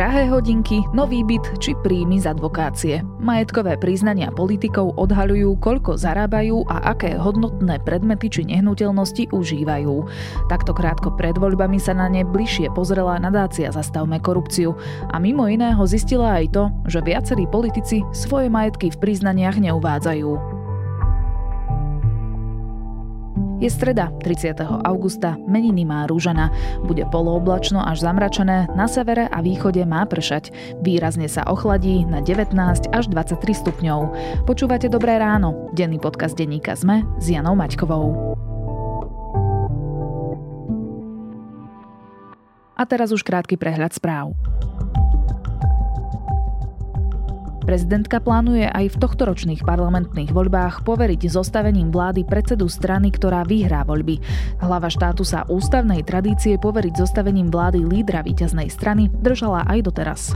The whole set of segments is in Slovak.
drahé hodinky, nový byt či príjmy z advokácie. Majetkové priznania politikov odhaľujú, koľko zarábajú a aké hodnotné predmety či nehnuteľnosti užívajú. Takto krátko pred voľbami sa na ne bližšie pozrela nadácia Zastavme korupciu a mimo iného zistila aj to, že viacerí politici svoje majetky v priznaniach neuvádzajú. Je streda, 30. augusta, meniny má Rúžana. Bude polooblačno až zamračené, na severe a východe má pršať. Výrazne sa ochladí na 19 až 23 stupňov. Počúvate Dobré ráno, denný podcast denníka SME s Janou Maťkovou. A teraz už krátky prehľad správ. Prezidentka plánuje aj v tohtoročných parlamentných voľbách poveriť zostavením vlády predsedu strany, ktorá vyhrá voľby. Hlava štátu sa ústavnej tradície poveriť zostavením vlády lídra víťaznej strany držala aj doteraz.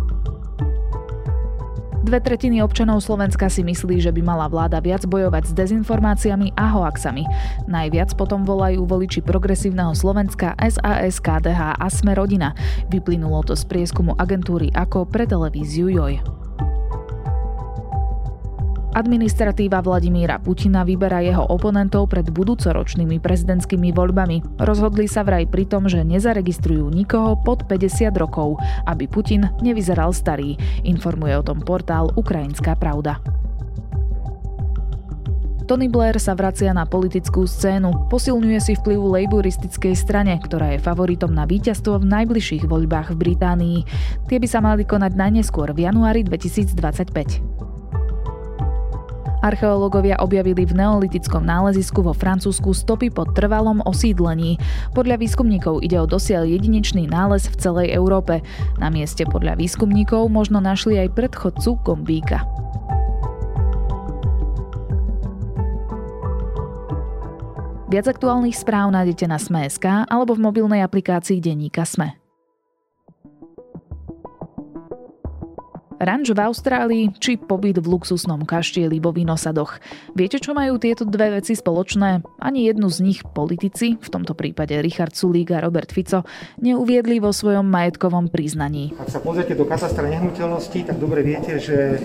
2/3 občanov Slovenska si myslí, že by mala vláda viac bojovať s dezinformáciami a hoaxami. Najviac potom volajú voliči Progresívneho Slovenska, SAS, KDH a Sme rodina. Vyplynulo to z prieskumu agentúry Ako pre televíziu Joj. Administratíva Vladimíra Putina vyberá jeho oponentov pred budúcoročnými prezidentskými voľbami. Rozhodli sa vraj pri tom, že nezaregistrujú nikoho pod 50 rokov, aby Putin nevyzeral starý. Informuje o tom portál Ukrajinská pravda. Tony Blair sa vracia na politickú scénu. Posilňuje si vplyv laboristickej strane, ktorá je favoritom na víťazstvo v najbližších voľbách v Británii. Tie by sa mali konať najneskôr v januári 2025. Archeológovia objavili v neolitickom nálezisku vo Francúzsku stopy po trvalom osídlení. Podľa výskumníkov ide o dosiaľ jedinečný nález v celej Európe. Na mieste podľa výskumníkov možno našli aj predchodcu gombíka. Viac aktuálnych správ nájdete na sme.sk alebo v mobilnej aplikácii denníka SME. Ranč v Austrálii či pobyt v luxusnom kaštieli vo Vinosadoch. Viete, čo majú tieto dve veci spoločné? Ani jednu z nich politici, v tomto prípade Richard Sulík a Robert Fico, neuviedli vo svojom majetkovom priznaní. Ak sa pozriete do katastra nehnuteľností, tak dobre viete, že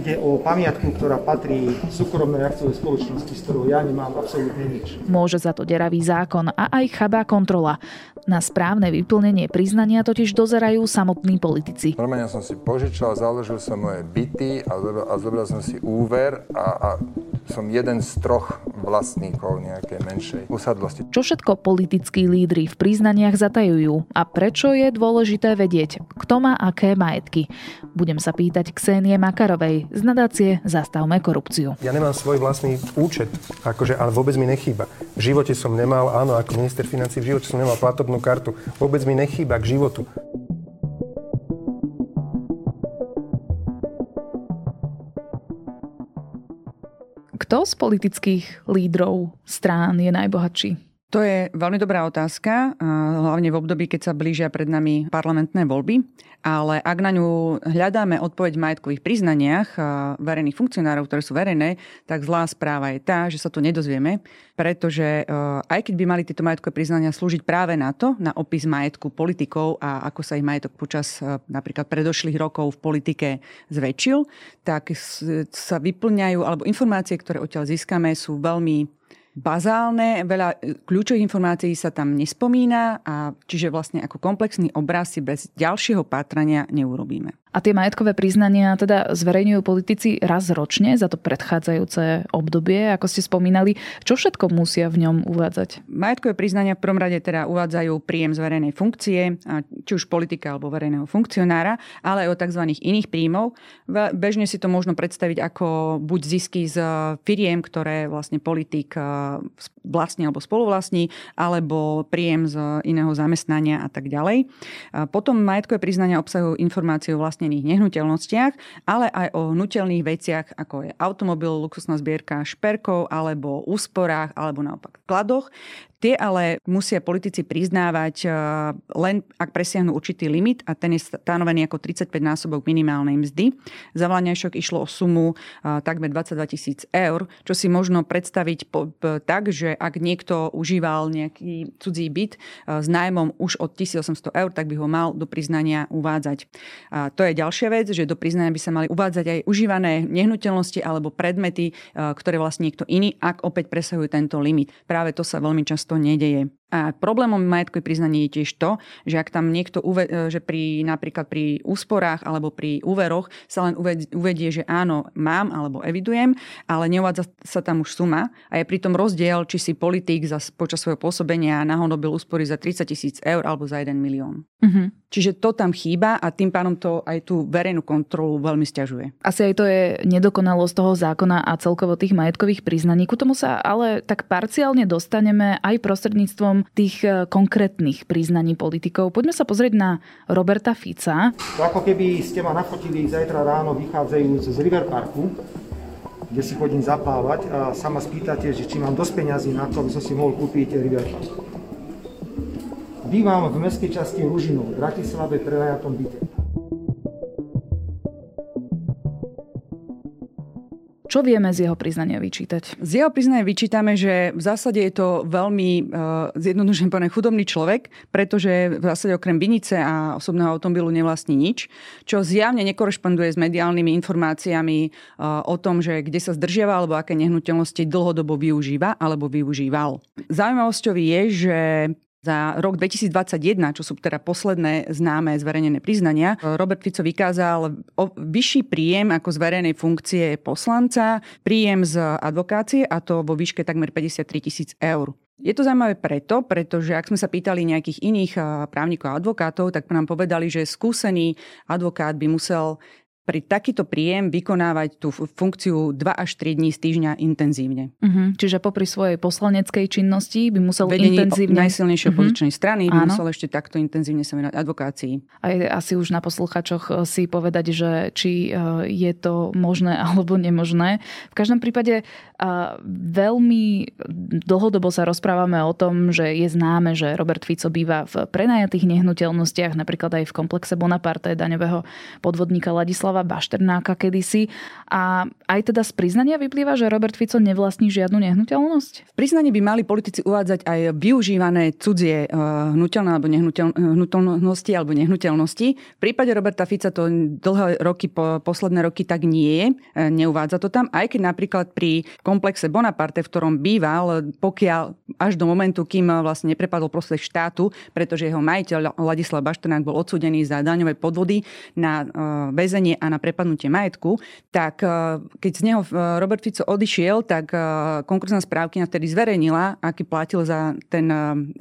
ide o pamiatku, ktorá patrí súkromnej akciovej spoločnosti, s ktorou ja nemám absolútne nič. Môže za to deravý zákon a aj chabá kontrola. Na správne vyplnenie priznania totiž dozerajú samotní politici. Normálne som si požičal, založil som moje byty a zobral som si úver a som jeden z troch vlastníkov nejakej menšej usadlosti. Čo všetko politickí lídri v priznaniach zatajujú a prečo je dôležité vedieť, kto má aké majetky? Budem sa pýtať Ksenie Makarovej z nadácie Zastavme korupciu. Ja nemám svoj vlastný účet, ale vôbec mi nechýba. V živote som nemal, áno, ako minister financií, v živote som nemal platobnú kartu. Vôbec mi nechýba k životu. Kto z politických lídrov strán je najbohatší? To je veľmi dobrá otázka, hlavne v období, keď sa blížia pred nami parlamentné voľby. Ale ak na ňu hľadáme odpoveď v majetkových priznaniach verejných funkcionárov, ktoré sú verejné, tak zlá správa je tá, že sa to nedozvieme, pretože aj keď by mali tieto majetkové priznania slúžiť práve na to, na opis majetku politikov a ako sa ich majetok počas napríklad predošlých rokov v politike zväčšil, tak sa vyplňajú, alebo informácie, ktoré odtiaľ získame, sú veľmi bazálne, veľa kľúčových informácií sa tam nespomína, a čiže vlastne ako komplexný obraz si bez ďalšieho pátrania neurobíme. A tie majetkové priznania teda zverejňujú politici raz ročne za to predchádzajúce obdobie, ako ste spomínali. Čo všetko musia v ňom uvádzať? Majetkové priznania v prvom rade teda uvádzajú príjem z verejnej funkcie, či už politika alebo verejného funkcionára, ale aj o tzv. Iných príjmov. Bežne si to možno predstaviť ako buď zisky z firiem, ktoré vlastne politik vlastní alebo spoluvlastní, alebo príjem z iného zamestnania a tak ďalej. Potom majetkové priznania obsahujú informácie o vlastnených nehnuteľnostiach, ale aj o hnuteľných veciach, ako je automobil, luxusná zbierka šperkov, alebo úsporách, alebo naopak vkladoch. Tie ale musia politici priznávať len ak presiahnu určitý limit, a ten je stanovený ako 35-násobok minimálnej mzdy. Za vláňajšok išlo o sumu takmer 22 000 eur, čo si možno predstaviť tak, že ak niekto užíval nejaký cudzí byt s nájmom už od 1 800 eur, tak by ho mal do priznania uvádzať. A to je ďalšia vec, že do priznania by sa mali uvádzať aj užívané nehnuteľnosti alebo predmety, ktoré vlastní niekto iný, ak opäť presahujú tento limit. Práve to sa veľmi často nedeje. A problémom majetkových priznaní je tiež to, že ak tam niekto, že napríklad pri úsporách alebo pri úveroch sa len uvedie, že áno, mám alebo evidujem, ale neuvádza sa tam už suma a je pritom rozdiel, či si politik počas svojho pôsobenia nahonobil úspory za 30 000 eur alebo za 1 milión. Mhm. Čiže to tam chýba a tým pádom to aj tú verejnú kontrolu veľmi sťažuje. Asi aj to je nedokonalosť toho zákona a celkovo tých majetkových priznaní. Ku tomu sa ale tak parciálne dostaneme aj prostredníctvom tých konkrétnych priznaní politikov. Poďme sa pozrieť na Roberta Fica. To ako keby ste ma nafotili zajtra ráno vychádzajúc z River Parku, kde si chodím zaplávať a sa ma spýtate, že či mám dosť peňazí na to, aby som si mohol kúpiť River Park. Bývam v mestskej časti Ružinov, v Bratislave, prenajatom byte. Čo vieme z jeho priznania vyčítať? Z jeho priznania vyčítame, že v zásade je to veľmi zjednodušene povedané chudobný človek, pretože v zásade okrem vinice a osobného automobilu nevlastní nič, čo zjavne nekorešponduje s mediálnymi informáciami o tom, že kde sa zdržiava alebo aké nehnuteľnosti dlhodobo využíva alebo využíval. Zaujímavosťou je, že za rok 2021, čo sú teda posledné známe zverejnené priznania, Robert Fico vykázal vyšší príjem ako z verejnej funkcie poslanca, príjem z advokácie a to vo výške takmer 53 000 eur. Je to zaujímavé pretože ak sme sa pýtali nejakých iných právnikov a advokátov, tak nám povedali, že skúsený advokát by musel pri takýto príjem vykonávať tú funkciu 2 až 3 dní z týždňa intenzívne. Uh-huh. Čiže popri svojej poslaneckej činnosti by musel intenzívne... najsilnejšej opozičnej strany by musel ešte takto intenzívne sa venovať advokácii. A je asi už na posluchačoch si povedať, že či je to možné alebo nemožné. V každom prípade veľmi dlhodobo sa rozprávame o tom, že je známe, že Robert Fico býva v prenajatých nehnuteľnostiach, napríklad aj v komplexe Bonaparte, daňového podvodníka Ladislava Bašternáka kedysi. A aj teda z priznania vyplýva, že Robert Fico nevlastní žiadnu nehnuteľnosť? V priznaní by mali politici uvádzať aj využívané cudzie hnutelnosti alebo nehnuteľnosti. V prípade Roberta Fica to dlhé roky, posledné roky tak nie je. Neuvádza to tam, aj keď napríklad pri komplexe Bonaparte, v ktorom býval, pokiaľ až do momentu, kým vlastne neprepadol prospech štátu, pretože jeho majiteľ Ladislav Bašternák bol odsúdený za daňové podvody na väzenie a na prepadnutie majetku, tak keď z neho Robert Fico odišiel, tak konkurzná správkyňa vtedy zverejnila, aký platil za ten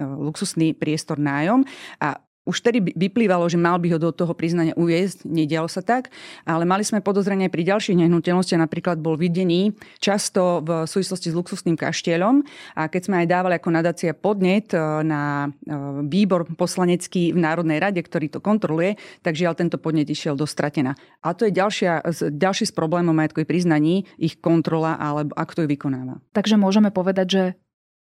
luxusný priestor nájom a už tedy vyplývalo, že mal by ho do toho priznania uviesť, nedialo sa tak, ale mali sme podozrenie pri ďalších nehnuteľnostiach, napríklad bol videný často v súvislosti s luxusným kaštieľom a keď sme aj dávali ako nadácia podnet na výbor poslanecký v Národnej rade, ktorý to kontroluje, tak žiaľ tento podnet išiel do stratená. A to je ďalší z problémov majetkových priznaní, ich kontrola alebo ako to ju vykonáva. Takže môžeme povedať, že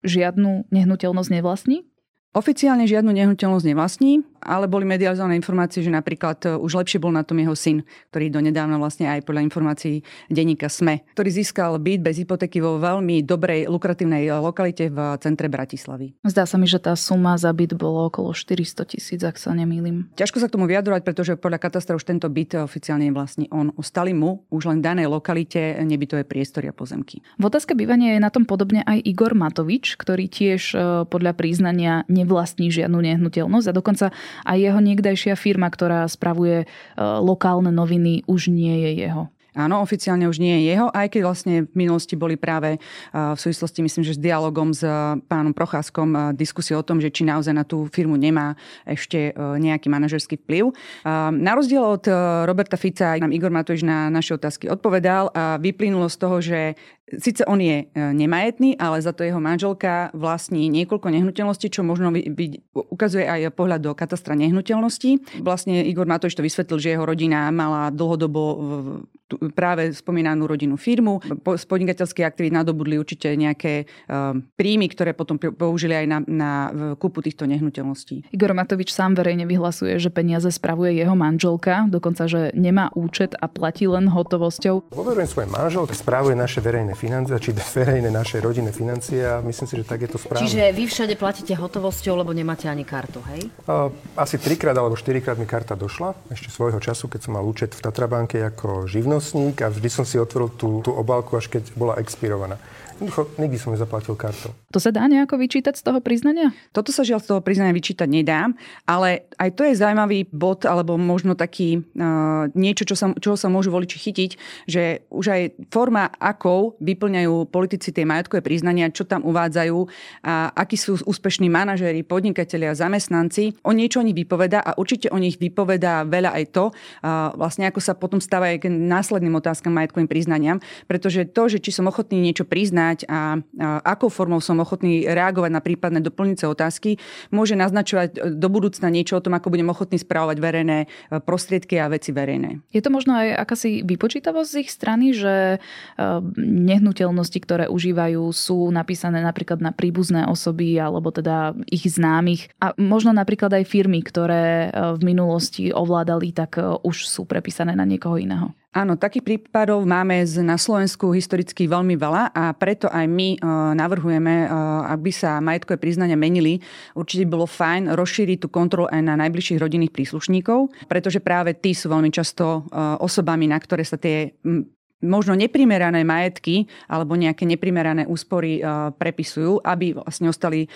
žiadnu nehnuteľnosť nevlastní? Oficiálne žiadnu nehnuteľnosť nevlastní, ale boli medializované informácie, že napríklad už lepšie bol na tom jeho syn, ktorý donedávna vlastne aj podľa informácií denníka SME, ktorý získal byt bez hypotéky vo veľmi dobrej lukratívnej lokalite v centre Bratislavy. Zdá sa mi, že tá suma za byt bolo okolo 400 000, ak sa nemýlim. Ťažko sa k tomu vyjadrovať, pretože podľa katastra už tento byt oficiálne vlastní on. Ostali mu už len v danej lokalite nebytové priestory a pozemky. V otázke bývania je na tom podobne aj Igor Matovič, ktorý tiež podľa priznania nevlastní žiadnu nehnuteľnosť a dokonca aj jeho niekdajšia firma, ktorá spravuje lokálne noviny, už nie je jeho. Áno, oficiálne už nie je jeho, aj keď vlastne v minulosti boli práve v súvislosti, myslím, že s dialogom s pánom Procházkom diskusie o tom, že či naozaj na tú firmu nemá ešte nejaký manažerský vplyv. Na rozdiel od Roberta Fica nám Igor Matovič na naše otázky odpovedal a vyplynulo z toho, že síce on je nemajetný, ale za to jeho manželka vlastní niekoľko nehnuteľností, čo možno ukazuje aj pohľad do katastra nehnuteľností. Vlastne Igor Matovič to vysvetlil, že jeho rodina mala dlhodobo práve spomínanú rodinnú firmu. Z podnikateľských aktivít nadobudli určite nejaké príjmy, ktoré potom použili aj na kúpu týchto nehnuteľností. Igor Matovič sám verejne vyhlasuje, že peniaze spravuje jeho manželka, dokonca, že nemá účet a platí len hotovosťou. Dôverujem svojej manželke, spravuje naše verejné financie, či verejné naše rodinné financie a myslím si, že tak je to správne. Čiže vy všade platíte hotovosťou, lebo nemáte ani kartu, hej? Asi 3-krát alebo 4-krát mi karta došla, ešte svojho času, keď som mal účet v Tatrabanke ako živnostník a vždy som si otvoril tú obálku, až keď bola expirovaná. Nikdy som nezaplatil kartou. To sa dá nejako vyčítať z toho priznania? Toto sa žiaľ z toho priznania vyčítať nedá, ale aj to je zaujímavý bod, alebo možno taký niečo, čoho sa môžu voliči chytiť, že už aj forma, akou vyplňajú politici tie majetkové priznania, čo tam uvádzajú, a akí sú úspešní manažéri, podnikatelia, zamestnanci. O niečo oni vypovedá a určite o nich vypovedá veľa aj to, vlastne ako sa potom stáva aj k následným otázkam majetkovým priznaniam, pretože to, že či som ochotný niečo priznať, a akou formou som ochotný reagovať na prípadné doplňujúce otázky, môže naznačovať do budúcna niečo o tom, ako budem ochotný správovať verejné prostriedky a veci verejné. Je to možno aj akási vypočítavosť z ich strany, že nehnuteľnosti, ktoré užívajú, sú napísané napríklad na príbuzné osoby alebo teda ich známych a možno napríklad aj firmy, ktoré v minulosti ovládali, tak už sú prepísané na niekoho iného. Áno, takých prípadov máme na Slovensku historicky veľmi veľa a preto aj my navrhujeme, aby sa majetkové priznania menili. Určite bolo fajn rozšíriť tú kontrolu aj na najbližších rodinných príslušníkov, pretože práve tí sú veľmi často osobami, na ktoré sa tie možno neprimerané majetky alebo nejaké neprimerané úspory prepisujú, aby vlastne ostali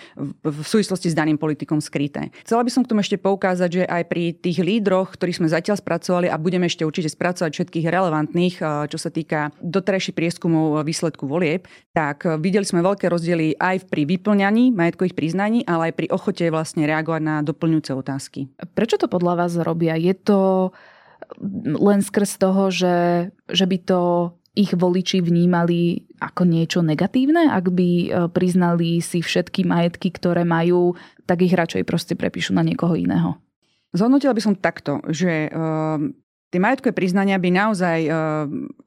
v súvislosti s daným politikom skryté. Chcela by som k tomu ešte poukázať, že aj pri tých lídroch, ktorých sme zatiaľ spracovali a budeme ešte určite spracovať všetkých relevantných, čo sa týka doterajších prieskumov výsledku volieb, tak videli sme veľké rozdiely aj pri vyplňaní majetkových priznaní, ale aj pri ochote vlastne reagovať na doplňujúce otázky. Prečo to podľa vás robia? Je to len skrz toho, že by to ich voliči vnímali ako niečo negatívne, ak by priznali si všetky majetky, ktoré majú, tak ich radšej proste prepíšu na niekoho iného. Zhodnotila by som takto, že tie majetkové priznania by naozaj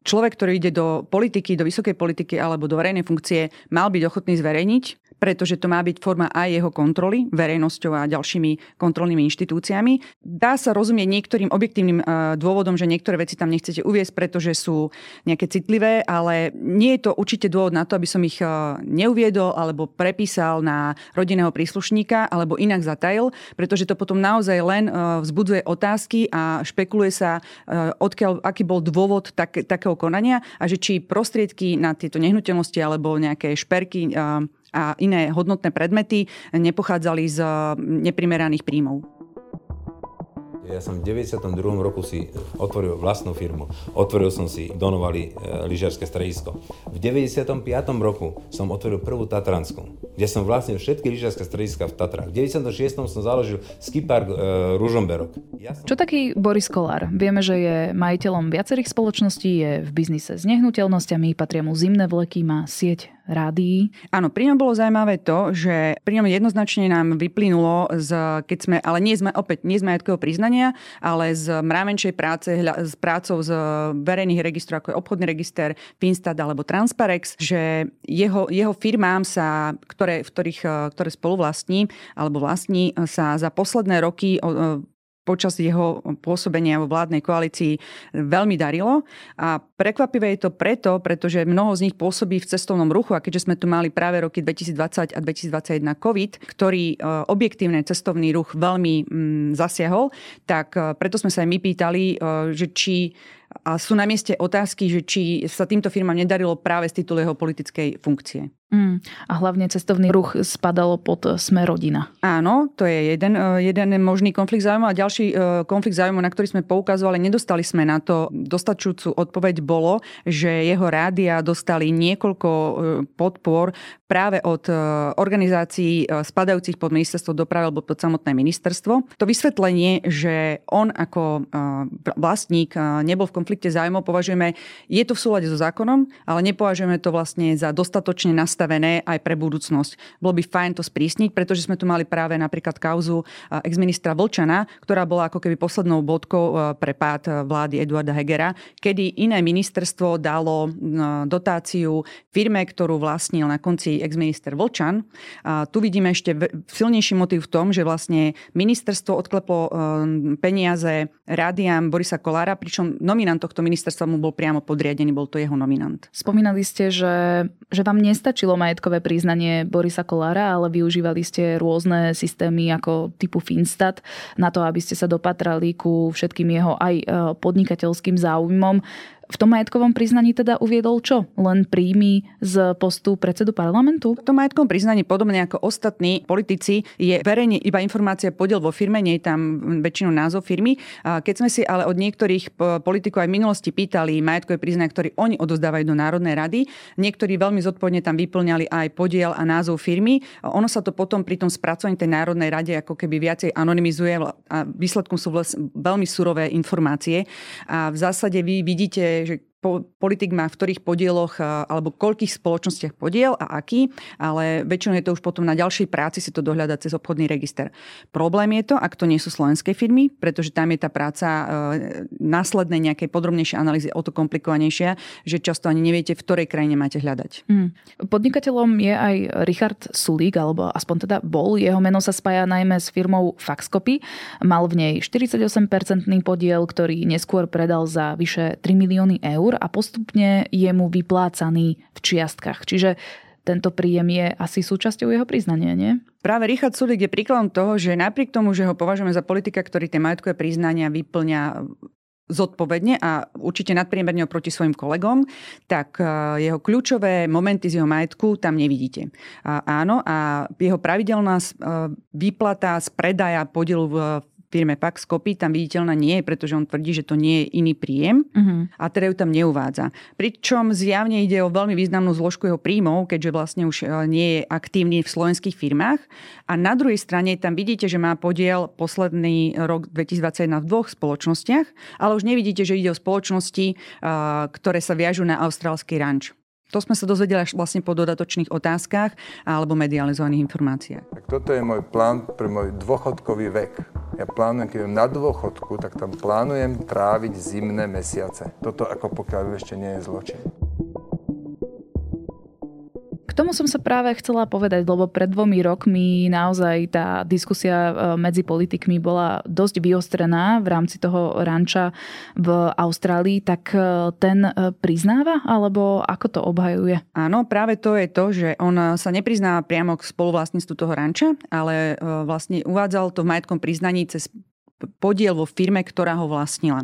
človek, ktorý ide do politiky, do vysokej politiky alebo do verejnej funkcie, mal byť ochotný zverejniť, pretože to má byť forma aj jeho kontroly verejnosťou a ďalšími kontrolnými inštitúciami. Dá sa rozumieť niektorým objektívnym dôvodom, že niektoré veci tam nechcete uviesť, pretože sú nejaké citlivé, ale nie je to určite dôvod na to, aby som ich neuviedol alebo prepísal na rodinného príslušníka alebo inak zatajil, pretože to potom naozaj len vzbudzuje otázky a špekuluje sa, odkiaľ, aký bol dôvod takého konania a že či prostriedky na tieto nehnuteľnosti alebo nejaké šperky a iné hodnotné predmety nepochádzali z neprimeraných príjmov. Ja som v 92. roku si otvoril vlastnú firmu. Otvoril som si Donovali lyžiarske stredisko. V 95. roku som otvoril prvú Tatransku, kde som vlastnil všetky lyžiarske strediska v Tatrách. V 96. som založil ski park Ružomberok. Čo taký Boris Kolár? Vieme, že je majiteľom viacerých spoločností, je v biznise s nehnuteľnosťami, patria mu zimné vleky, má sieť rádií. Áno, pri ňom bolo zaujímavé to, že pri ňom jednoznačne nám vyplynulo, nie z majetkového priznania, ale z mravenčej práce, s prácou z verejných registrov, ako je obchodný register, Finstat alebo Transparex, že jeho firmám sa, ktoré spoluvlastní alebo vlastní, sa za posledné roky počas jeho pôsobenia vo vládnej koalícii veľmi darilo. A prekvapivé je to preto, pretože mnoho z nich pôsobí v cestovnom ruchu. A keďže sme tu mali práve roky 2020 a 2021 COVID, ktorý objektívne cestovný ruch veľmi zasiahol, tak preto sme sa aj my pýtali, že či a sú na mieste otázky, že či sa týmto firmám nedarilo práve z titulu jeho politickej funkcie. A hlavne cestovný ruch spadalo pod Sme rodina. Áno, to je jeden možný konflikt záujmu a ďalší konflikt záujmu, na ktorý sme poukazovali, nedostali sme na to dostačujúcu odpoveď, bolo, že jeho rádia dostali niekoľko podpor práve od organizácií spadajúcich pod ministerstvo dopravy alebo pod samotné ministerstvo. To vysvetlenie, že on ako vlastník nebol v konflikte záujmov, považujeme, je to v súlade so zákonom, ale nepovažujeme to vlastne za dostatočne nastavené aj pre budúcnosť. Bolo by fajn to sprísniť, pretože sme tu mali práve napríklad kauzu exministra Vlčana, ktorá bola ako keby poslednou bodkou pre pád vlády Eduarda Hegera, kedy iné ministerstvo dalo dotáciu firme, ktorú vlastnil na konci exminister Vlčan. A tu vidíme ešte silnejší motív v tom, že vlastne ministerstvo odkleplo peniaze rádiám Borisa Kolára, pričom nominant tohto ministerstva mu bol priamo podriadený, bol to jeho nominant. Spomínali ste, že vám nestačilo majetkové priznanie Borisa Kolára, ale využívali ste rôzne systémy ako typu Finstat na to, aby ste sa dopatrali ku všetkým jeho aj podnikateľským záujmom. V tom majetkovom priznaní teda uviedol čo? Len príjmy z postu predsedu parlamentu? V tom majetkovom priznaní, podobne ako ostatní politici, je verejne iba informácia podiel vo firme, nie je tam väčšinou názov firmy. Keď sme si ale od niektorých politikov aj v minulosti pýtali majetkové priznanie, ktoré oni odozdávajú do Národnej rady, niektorí veľmi zodpovedne tam vyplňali aj podiel a názov firmy. Ono sa to potom pri tom spracovaní tej Národnej rade ako keby viacej anonymizuje a výsledkom sú veľmi surové informácie. A v zásade vy vidíte, že politik má v ktorých podieloch alebo koľkých spoločnostiach podiel a aký, ale väčšinou je to už potom na ďalšej práci si to dohľadá cez obchodný register. Problém je to, ak to nie sú slovenské firmy, pretože tam je tá práca následnej nejakej podrobnejšej analýzy o to komplikovanejšia, že často ani neviete, v ktorej krajine máte hľadať. Podnikateľom je aj Richard Sulík, alebo aspoň teda bol. Jeho meno sa spája najmä s firmou Faxcopy. Mal v nej 48% podiel, ktorý neskôr predal za vyše 3 milióny eur a postupne je mu vyplácaný v čiastkách. Čiže tento príjem je asi súčasťou jeho priznania, nie? Práve Richard Sulík je príkladom toho, že napriek tomu, že ho považujeme za politika, ktorý tie majetkové priznania vyplňa zodpovedne a určite nadpriemerne oproti svojim kolegom, tak jeho kľúčové momenty z jeho majetku tam nevidíte. Áno, a jeho pravidelná výplata z predaja podielu v firme Paxcopy tam viditeľná nie je, pretože on tvrdí, že to nie je iný príjem a teda ju tam neuvádza. Pričom zjavne ide o veľmi významnú zložku jeho príjmov, keďže vlastne už nie je aktívny v slovenských firmách. A na druhej strane tam vidíte, že má podiel posledný rok 2021 v dvoch spoločnostiach, ale už nevidíte, že ide o spoločnosti, ktoré sa viažú na austrálsky ranč. To sme sa dozvedeli až vlastne po dodatočných otázkach alebo medializovaných informáciách. Tak toto je môj plán pre môj dôchodkový vek. Ja plánujem, keď idem na dôchodku, tak tam plánujem tráviť zimné mesiace. Toto ako pokiaľ ešte nie je zločin. K tomu som sa práve chcela povedať, lebo pred 2 rokmi naozaj tá diskusia medzi politikmi bola dosť vyostrená v rámci toho ranča v Austrálii, tak ten priznáva, alebo ako to obhajuje? Áno, práve to je to, že on sa nepriznáva priamo k spoluvlastníctvu toho ranča, ale vlastne uvádzal to v majetkom priznaní cez podiel vo firme, ktorá ho vlastnila.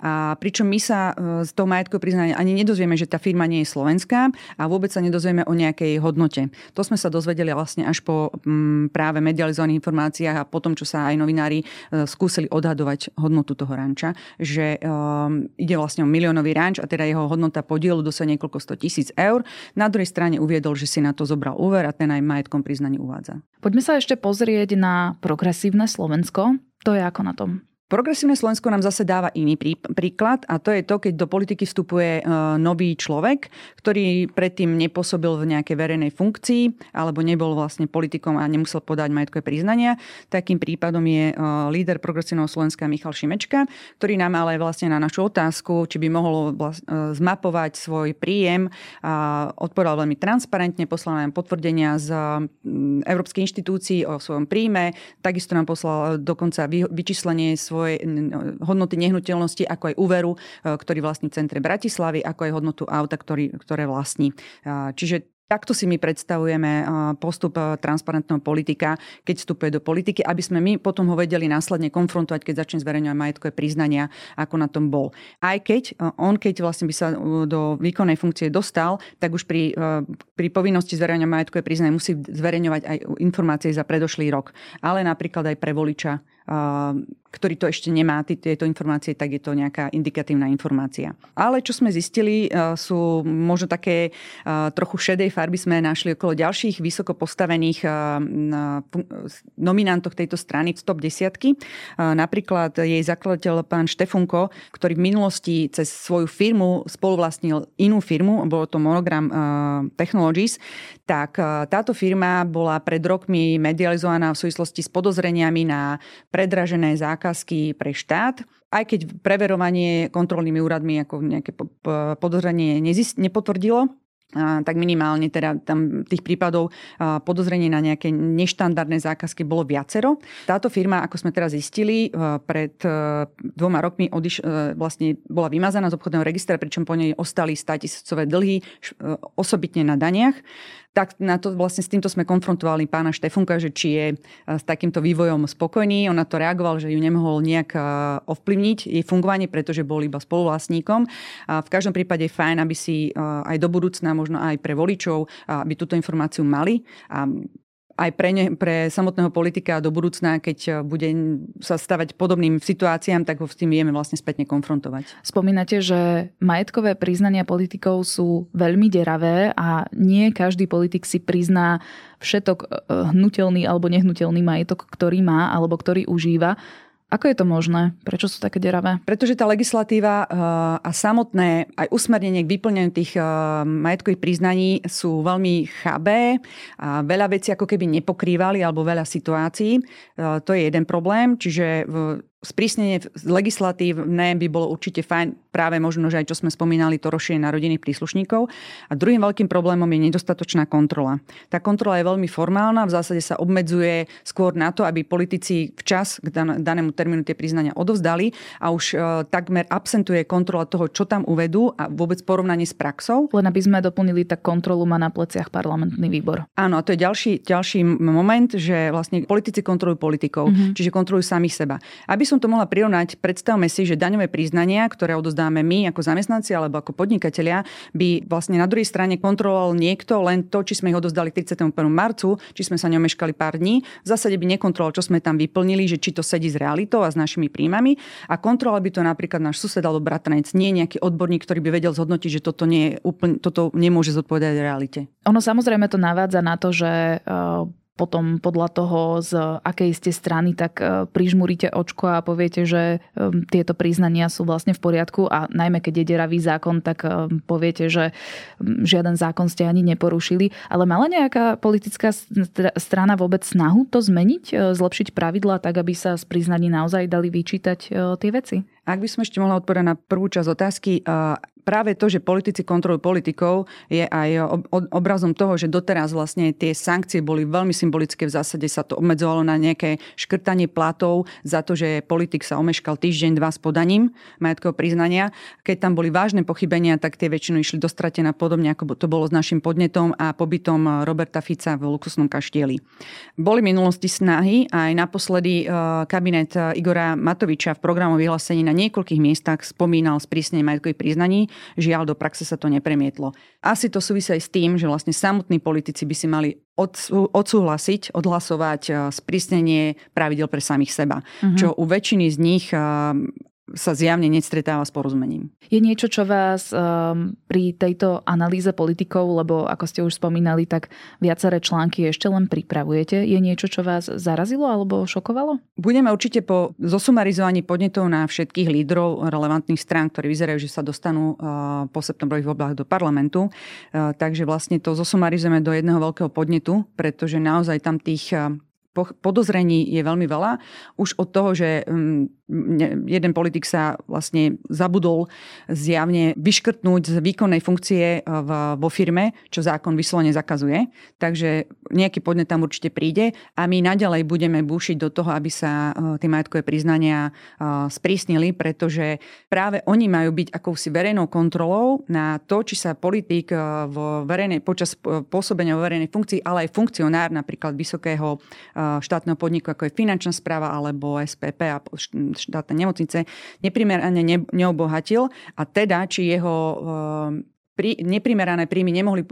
A pričom my sa z toho majetkového priznania ani nedozvieme, že tá firma nie je slovenská a vôbec sa nedozvieme o nejakej hodnote. To sme sa dozvedeli vlastne až po práve medializovaných informáciách a potom, čo sa aj novinári skúsili odhadovať hodnotu toho ranča, že ide vlastne o miliónový ranč a teda jeho hodnota podielu dosahuje niekoľko 100 000 eur. Na druhej strane uviedol, že si na to zobral úver a ten aj majetkom priznaní uvádza. Poďme sa ešte pozrieť na Progresívne Slovensko. To je ako na tom? Progresívne Slovensko nám zase dáva iný príklad a to je to, keď do politiky vstupuje nový človek, ktorý predtým nepôsobil v nejakej verejnej funkcii alebo nebol vlastne politikom a nemusel podať majetkové priznania. Takým prípadom je líder Progresívneho Slovenska Michal Šimečka, ktorý nám ale vlastne na našu otázku, či by mohol zmapovať svoj príjem, odpovedal veľmi transparentne, poslal nám potvrdenia z európskych inštitúcií o svojom príjme, takisto nám poslal dokonca vyčíslenie svoje hodnoty nehnuteľnosti, ako aj úveru, ktorý vlastní v centre Bratislavy, ako aj hodnotu auta, ktoré vlastní. Čiže takto si my predstavujeme postup transparentného politika, keď vstupuje do politiky, aby sme my potom ho vedeli následne konfrontovať, keď začne zverejňovať majetkové priznania, ako na tom bol. Aj keď on, keď vlastne by sa do výkonnej funkcie dostal, tak už pri povinnosti zverejňovať majetkové priznania musí zverejňovať aj informácie za predošlý rok, ale napríklad aj pre voliča ktorý to ešte nemá tieto informácie, tak je to nejaká indikatívna informácia. Ale čo sme zistili, sú možno také trochu šedej farby sme našli okolo ďalších vysoko postavených nominantov tejto strany v top desiatky. Napríklad jej zakladateľ pán Štefunko, ktorý v minulosti cez svoju firmu spoluvlastnil inú firmu, bolo to Monogram Technologies, tak táto firma bola pred rokmi medializovaná v súvislosti s podozreniami na predražené zákazky pre štát. Aj keď preverovanie kontrolnými úradmi ako nejaké podozrenie nepotvrdilo, tak minimálne teda tam tých prípadov podozrenie na nejaké neštandardné zákazky bolo viacero. Táto firma, ako sme teraz zistili, pred 2 rokmi vlastne bola vymazaná z obchodného registra, pričom po nej ostali 100-tisícové dlhy, osobitne na daniach. Tak na to vlastne s týmto sme konfrontovali pána Štefunka, že či je s takýmto vývojom spokojný. On na to reagoval, že ju nemohol nejak ovplyvniť jej fungovanie, pretože bol iba spoluvlastníkom. A v každom prípade je fajn, aby si aj do budúcna, možno aj pre voličov, aby túto informáciu mali. A aj pre samotného politika do budúcna, keď bude sa stavať podobným situáciám, tak ho s tým vieme vlastne spätne konfrontovať. Spomínate, že majetkové priznania politikov sú veľmi deravé a nie každý politik si prizná všetok hnutelný alebo nehnutelný majetok, ktorý má alebo ktorý užíva. Ako je to možné? Prečo sú také deravé? Pretože tá legislatíva a samotné aj usmernenie k vyplňaniu tých majetkových priznaní sú veľmi chabé a veľa vecí ako keby nepokrývali alebo veľa situácií. To je jeden problém, čiže sprísnenie legislatívne by bolo určite fajn, práve možno, že aj čo sme spomínali, to rozšírenie na rodinných príslušníkov. A druhým veľkým problémom je nedostatočná kontrola. Tá kontrola je veľmi formálna, v zásade sa obmedzuje skôr na to, aby politici včas k danému termínu tie priznania odovzdali a už takmer absentuje kontrola toho, čo tam uvedú a vôbec porovnanie s praxou. Len aby sme doplnili, tak kontrolu má na pleciach parlamentný výbor. Áno, a to je ďalší moment, že vlastne politici kontrolujú politikov, čiže kontrolujú samých seba. Aby som to mohla prirovnať, predstavme si, že daňové priznania, ktoré odozdáme my ako zamestnanci alebo ako podnikatelia, by vlastne na druhej strane kontroloval niekto len to, či sme ich odozdali 31. marcu, či sme sa neomeškali pár dní. V zásade by nekontroloval, čo sme tam vyplnili, že či to sedí s realitou a s našimi príjmami, a kontroloval by to napríklad náš sused alebo bratranec, nie nejaký odborník, ktorý by vedel zhodnotiť, že toto nie úplne, toto nemôže zodpovedať realite. Ono samozrejme to navádza na to, že potom podľa toho, z akej ste strany, tak prižmúrite očko a poviete, že tieto priznania sú vlastne v poriadku, a najmä keď je deravý zákon, tak poviete, že žiaden zákon ste ani neporušili. Ale mala nejaká politická strana vôbec snahu to zmeniť, zlepšiť pravidlá tak, aby sa z priznaní naozaj dali vyčítať tie veci? Ak by som ešte mohla odpovedať na prvú časť otázky, práve to, že politici kontrolujú politikov, je aj obrazom toho, že doteraz vlastne tie sankcie boli veľmi symbolické. V zásade sa to obmedzovalo na nejaké škrtanie platov za to, že politik sa omeškal týždeň, dva s podaním majetkového priznania. Keď tam boli vážne pochybenia, tak tie väčšinou išli do stratená, podobne ako to bolo s našim podnetom a pobytom Roberta Fica v luxusnom kaštieli. Boli v minulosti snahy, aj naposledy kabinet Igora Matoviča v programovom vyhlásení na niekoľkých miestach spomínal sprísnenie majetkových priznaní. Žiaľ, do praxe sa to nepremietlo. Asi to súvisí aj s tým, že vlastne samotní politici by si mali odsúhlasiť, odhlasovať sprísnenie pravidel pre samých seba. Čo u väčšiny z nich sa zjavne nestretáva s porozumením. Je niečo, čo vás pri tejto analýze politikov, lebo ako ste už spomínali, tak viaceré články ešte len pripravujete, je niečo, čo vás zarazilo alebo šokovalo? Budeme určite po zosumarizovaní podnetov na všetkých lídrov relevantných strán, ktorí vyzerajú, že sa dostanú po septembrových voľbách do parlamentu. Takže vlastne to zosumarizujeme do jedného veľkého podnetu, pretože naozaj tam tých podozrení je veľmi veľa. Už od toho, že jeden politik sa vlastne zabudol zjavne vyškrtnúť z výkonnej funkcie vo firme, čo zákon vyslovene zakazuje. Takže nejaký podnet tam určite príde a my naďalej budeme búšiť do toho, aby sa tie majetkové priznania sprísnili, pretože práve oni majú byť akousi verejnou kontrolou na to, či sa politik počas pôsobenia vo verejnej funkcii, ale aj funkcionár napríklad vysokého štátneho podniku, ako je Finančná správa alebo SPP a štátne nemocnice, neprimerane neobohatil, a teda, či jeho neprimerané príjmy nemohli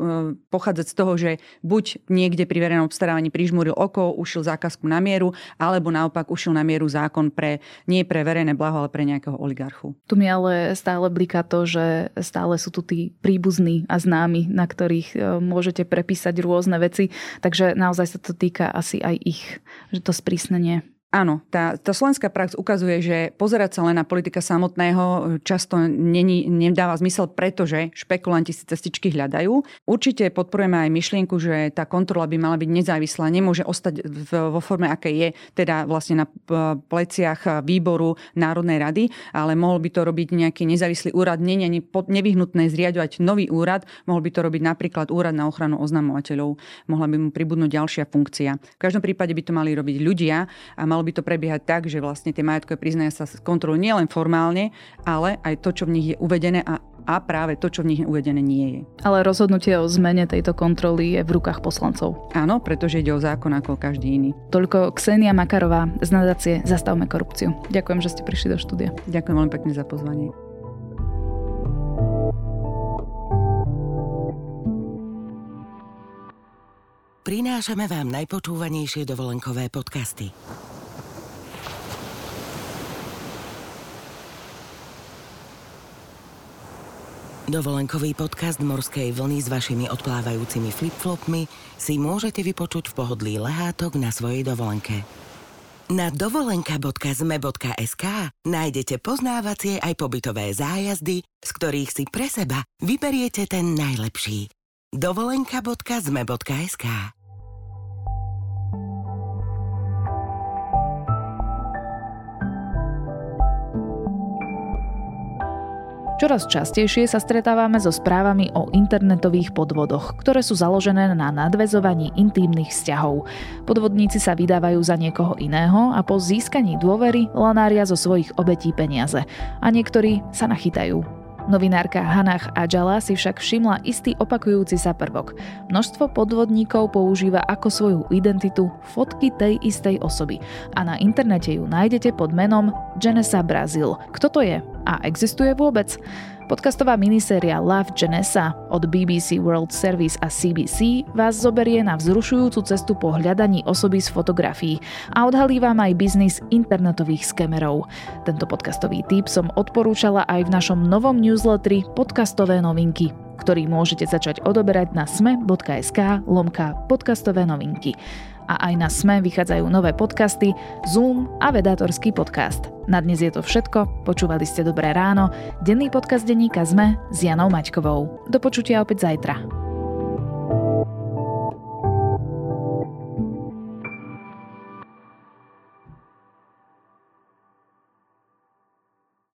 pochádzať z toho, že buď niekde pri verejnom obstarávaní prižmúril oko, ušil zákazku na mieru, alebo naopak ušil na mieru zákon pre, nie pre verejné blaho, ale pre nejakého oligarchu. Tu mi ale stále bliká to, že stále sú tu tí príbuzní a známi, na ktorých môžete prepísať rôzne veci, takže naozaj sa to týka asi aj ich, že to sprísnenie. Áno, tá slovenská prax ukazuje, že pozerať sa len na politika samotného často nedáva zmysel, pretože špekulanti si cestičky hľadajú. Určite podporujeme aj myšlienku, že tá kontrola by mala byť nezávislá, nemôže ostať vo forme, aké je, teda vlastne na pleciach výboru Národnej rady, ale mohol by to robiť nejaký nezávislý úrad. Nie je nevyhnutné zriaďovať nový úrad, mohol by to robiť napríklad úrad na ochranu oznamovateľov, mohla by mu pribudnúť ďalšia funkcia. V každom prípade by to mali robiť ľudia a by to prebiehať tak, že vlastne tie majetkové priznania sa kontrolujú nielen formálne, ale aj to, čo v nich je uvedené a práve to, čo v nich je uvedené, nie je. Ale rozhodnutie o zmene tejto kontroly je v rukách poslancov. Áno, pretože ide o zákon ako každý iný. Toľko Ksenia Makarová z nadácie Zastavme korupciu. Ďakujem, že ste prišli do štúdia. Ďakujem veľmi pekne za pozvanie. Prinášame vám najpočúvanejšie dovolenkové podcasty. Dovolenkový podcast Morskej vlny s vašimi odplávajúcimi flip-flopmi si môžete vypočuť v pohodlí lehátok na svojej dovolenke. Na dovolenka.sme.sk nájdete poznávacie aj pobytové zájazdy, z ktorých si pre seba vyberiete ten najlepší. dovolenka.sme.sk Čoraz častejšie sa stretávame so správami o internetových podvodoch, ktoré sú založené na nadväzovaní intímnych vzťahov. Podvodníci sa vydávajú za niekoho iného a po získaní dôvery lanária zo svojich obetí peniaze. A niektorí sa nachytajú. Novinárka Hannah Ajala si však všimla istý opakujúci sa prvok. Množstvo podvodníkov používa ako svoju identitu fotky tej istej osoby a na internete ju nájdete pod menom Janessa Brazil. Kto to je? A existuje vôbec? Podcastová miniséria Love Janessa od BBC World Service a CBC vás zoberie na vzrušujúcu cestu po hľadaní osoby z fotografií a odhalí vám aj biznis internetových skemerov. Tento podcastový tip som odporúčala aj v našom novom newsletteri Podcastové novinky, ktorý môžete začať odoberať na sme.sk/podcastové novinky. A aj na SME vychádzajú nové podcasty, Zoom a vedátorský podcast. Na dnes je to všetko, počúvali ste Dobré ráno, denný podcast denníka SME s Janou Maťkovou. Do počutia opäť zajtra.